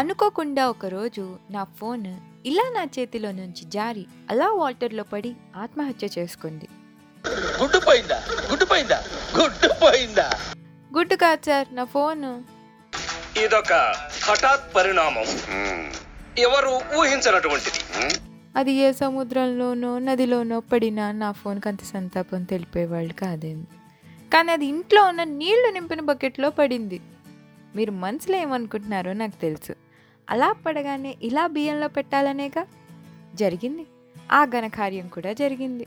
అనుకోకుండా ఒకరోజు నా ఫోన్ ఇలా నా చేతిలో నుంచి జారి అలా వాటర్లో పడి ఆత్మహత్య చేసుకుంది. గుడ్డు కాదు సార్, నా ఫోన్. ఇదొక హఠాత్ పరిణామం, ఎవరు ఊహించినటువంటిది. అది ఏ సముద్రంలోనో నదిలోనో పడినా నా ఫోన్కి అంత సంతాపం తెలిపేవాళ్ళు కాదేమి, కానీ అది ఇంట్లో ఉన్న నీళ్లు నింపిన బకెట్లో పడింది. మీరు మనసులో ఏమనుకుంటున్నారో నాకు తెలుసు, అలా పడగానే ఇలా బియ్యంలో పెట్టాలనేగా. జరిగింది, ఆ ఘనకార్యం కూడా జరిగింది.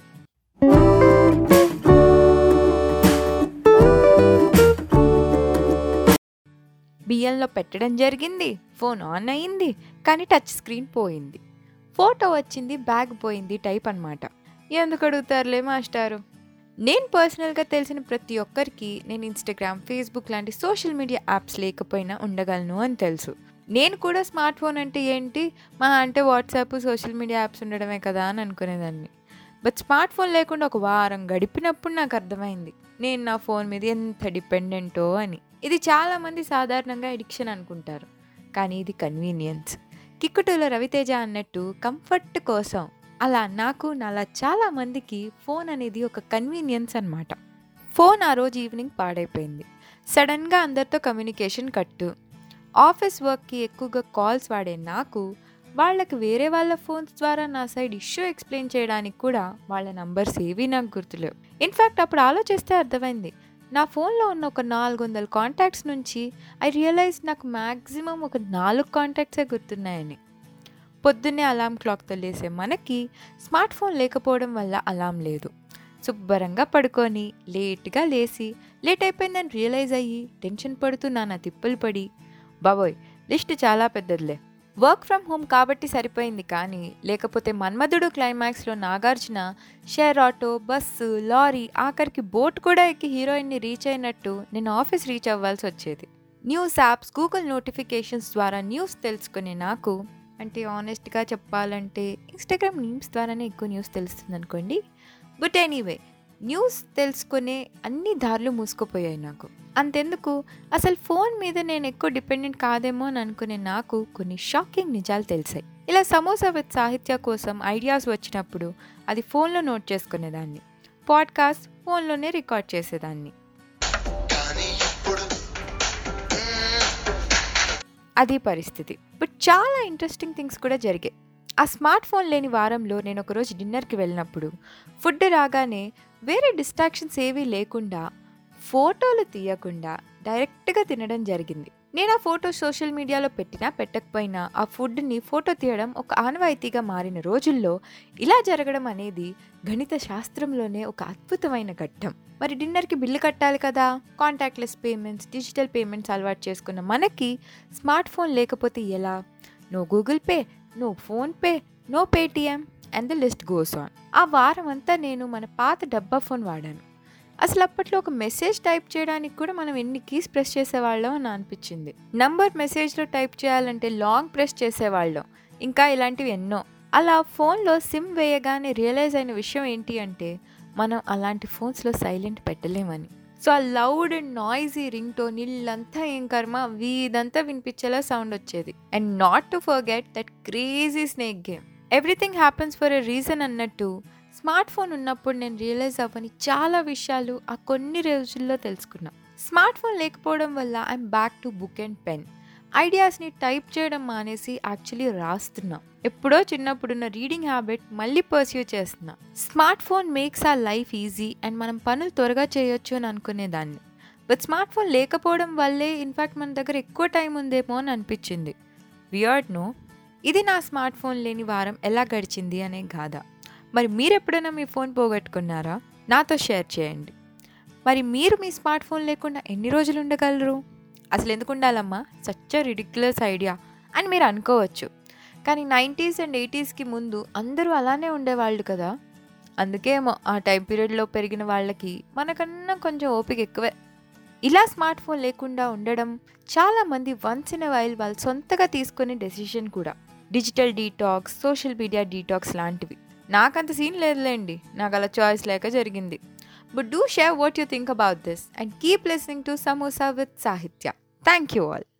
బియ్యంలో పెట్టడం జరిగింది, ఫోన్ ఆన్ అయింది, కానీ టచ్ స్క్రీన్ పోయింది. ఫోటో వచ్చింది, బ్యాగ్ పోయింది టైప్ అనమాట. ఎందుకు అడుగుతారులే మాస్టారు. నేను పర్సనల్గా తెలిసిన ప్రతి ఒక్కరికి నేను ఇన్స్టాగ్రామ్, ఫేస్బుక్ లాంటి సోషల్ మీడియా యాప్స్ లేకపోయినా ఉండగలను అని తెలుసు. నేను కూడా స్మార్ట్ ఫోన్ అంటే ఏంటి, మా అంటే వాట్సాప్, సోషల్ మీడియా యాప్స్ ఉండడమే కదా అని అనుకునేదాన్ని. బట్ స్మార్ట్ ఫోన్ లేకుండా ఒక వారం గడిపినప్పుడు నాకు అర్థమైంది నేను నా ఫోన్ మీద ఎంత డిపెండెంటో అని. ఇది చాలామంది సాధారణంగా ఎడిక్షన్ అనుకుంటారు, కానీ ఇది కన్వీనియన్స్. కిక్కుటూలో రవితేజ అన్నట్టు కంఫర్ట్ కోసం అలా నాకు నాలా చాలామందికి ఫోన్ అనేది ఒక కన్వీనియన్స్ అనమాట. ఫోన్ ఆ రోజు ఈవినింగ్ పాడైపోయింది. సడన్గా అందరితో కమ్యూనికేషన్ కట్టు. ఆఫీస్ వర్క్కి ఎక్కువగా కాల్స్ వాడే నాకు వాళ్ళకి వేరే వాళ్ళ ఫోన్స్ ద్వారా నా సైడ్ ఇష్యూ ఎక్స్ప్లెయిన్ చేయడానికి కూడా వాళ్ళ నంబర్స్ ఏవి నాకు గుర్తులేవు. ఇన్ఫ్యాక్ట్ అప్పుడు ఆలోచిస్తే అర్థమైంది, నా ఫోన్లో ఉన్న ఒక 400 కాంటాక్ట్స్ నుంచి ఐ రియలైజ్ నాకు మ్యాక్సిమం ఒక 4 కాంటాక్ట్సే గుర్తున్నాయని. పొద్దున్నే అలాం క్లాక్తో లేసే మనకి స్మార్ట్ ఫోన్ లేకపోవడం వల్ల అలాం లేదు. శుభ్రంగా పడుకొని లేట్గా లేసి లేట్ అయిపోయిందని రియలైజ్ అయ్యి టెన్షన్ పడుతూ నానా తిప్పలు పడి, బాబోయ్ లిస్ట్ చాలా పెద్దదిలే. వర్క్ ఫ్రమ్ హోమ్ కాబట్టి సరిపోయింది, కానీ లేకపోతే మన్మధుడు క్లైమాక్స్లో Nagarjuna share auto, bus, lorry, ఆఖరికి బోట్ కూడా ఎక్కి హీరోయిన్ని రీచ్ అయినట్టు నేను ఆఫీస్ రీచ్ అవ్వాల్సి వచ్చేది. న్యూస్ యాప్స్, గూగుల్ నోటిఫికేషన్స్ ద్వారా న్యూస్ తెలుసుకునే నాకు, అంటే ఆనెస్ట్గా చెప్పాలంటే ఇన్స్టాగ్రామ్ మీమ్స్ ద్వారానే ఎక్కువ న్యూస్ తెలుస్తుంది అనుకోండి. బట్ ఎనీవే, న్యూస్ తెలుసుకునే అన్ని దారులు మూసుకుపోయాయి నాకు. అంతెందుకు, అసలు ఫోన్ మీద నేను ఎక్కువ డిపెండెంట్ కాదేమో అని అనుకునే నాకు కొన్ని షాకింగ్ నిజాలు తెలిసాయి. ఇలా సమోసా విత్ సాహిత్య కోసం ఐడియాస్ వచ్చినప్పుడు అది ఫోన్లో నోట్ చేసుకునేదాన్ని, పాడ్కాస్ట్ ఫోన్లోనే రికార్డ్ చేసేదాన్ని. అది పరిస్థితి. బట్ చాలా ఇంట్రెస్టింగ్ థింగ్స్ కూడా జరిగాయి. ఆ స్మార్ట్ ఫోన్ లేని వారంలో నేను ఒకరోజు డిన్నర్కి వెళ్ళినప్పుడు ఫుడ్ రాగానే వేరే డిస్ట్రాక్షన్స్ ఏవీ లేకుండా ఫోటోలు తీయకుండా డైరెక్ట్గా తినడం జరిగింది. నేను ఆ ఫోటో సోషల్ మీడియాలో పెట్టినా పెట్టకపోయినా ఆ ఫుడ్ని ఫోటో తీయడం ఒక ఆనవాయితీగా మారిన రోజుల్లో ఇలా జరగడం అనేది గణిత శాస్త్రంలోనే ఒక అద్భుతమైన ఘట్టం. మరి డిన్నర్కి బిల్లు కట్టాలి కదా, కాంటాక్ట్లెస్ పేమెంట్స్, డిజిటల్ పేమెంట్స్ అలవాటు చేసుకున్న మనకి స్మార్ట్ ఫోన్ లేకపోతే ఎలా? No Google Pay, no PhonePe, no Paytm and the list goes on. ఆ వారం అంతా నేను మన పాత డబ్బా ఫోన్ వాడాను. అసలు అప్పట్లో ఒక మెసేజ్ టైప్ చేయడానికి కూడా మనం ఎన్ని కీస్ ప్రెస్ చేసేవాళ్ళం అని అనిపించింది. నంబర్ మెసేజ్లో టైప్ చేయాలంటే లాంగ్ ప్రెస్ చేసేవాళ్ళం. ఇంకా ఇలాంటివి ఎన్నో. అలా ఫోన్లో సిమ్ వేయగానే రియలైజ్ అయిన విషయం ఏంటి అంటే మనం అలాంటి ఫోన్స్లో సైలెంట్ పెట్టలేమని. సో ఆ లౌడ్ అండ్ నాయిజీ రింగ్టోన్ ఇల్లంతా ఏం కర్మ, వీదంతా వినిపించేలా సౌండ్ వచ్చేది. And not to forget that crazy snake game, everything happens for a reason అన్నట్టు. స్మార్ట్ ఫోన్ ఉన్నప్పుడు నేను రియలైజ్ అవ్వని చాలా విషయాలు ఆ కొన్ని రోజుల్లో తెలుసుకున్నా. స్మార్ట్ ఫోన్ లేకపోవడం వల్ల I'm back to book and pen. ఐడియాస్ని టైప్ చేయడం మానేసి యాక్చువల్లీ రాస్తున్నా. ఎప్పుడో చిన్నప్పుడున్న రీడింగ్ హ్యాబిట్ మళ్ళీ పర్స్యూ చేస్తున్నా. Smart phone makes our life easy and మనం పనులు త్వరగా చేయొచ్చు అని అనుకునేదాన్ని. బట్ స్మార్ట్ ఫోన్ లేకపోవడం వల్లే ఇన్ఫ్యాక్ట్ మన దగ్గర ఎక్కువ టైం ఉందేమో అని అనిపించింది. Weird no. ఇది నా స్మార్ట్ ఫోన్ లేని వారం ఎలా గడిచింది అనే గాథ. మరి మీరెప్పుడైనా మీ ఫోన్ పోగొట్టుకున్నారా? నాతో షేర్ చేయండి. మరి మీరు మీ స్మార్ట్ ఫోన్ లేకుండా ఎన్ని రోజులు ఉండగలరు? అసలు ఎందుకు ఉండాలమ్మా, సచ్ రిడిక్యులస్ ఐడియా అని మీరు అనుకోవచ్చు, కానీ 90s and 80s ముందు అందరూ అలానే ఉండేవాళ్ళు కదా. అందుకేమో ఆ టైం పీరియడ్లో పెరిగిన వాళ్ళకి మనకన్నా కొంచెం ఓపిక ఎక్కువే. ఇలా స్మార్ట్ ఫోన్ లేకుండా ఉండడం చాలామంది వన్స్ ఇన్ ఎ వైల్ వాళ్ళు సొంతగా తీసుకునే డెసిషన్ కూడా. Digital detox, social media detox లాంటివి. నాకంత సీన్ లేదులేండి, నాకు అలా చాయిస్ లేక జరిగింది. But do share what you think about this and keep listening to Samosa with Sahitya. Thank you all.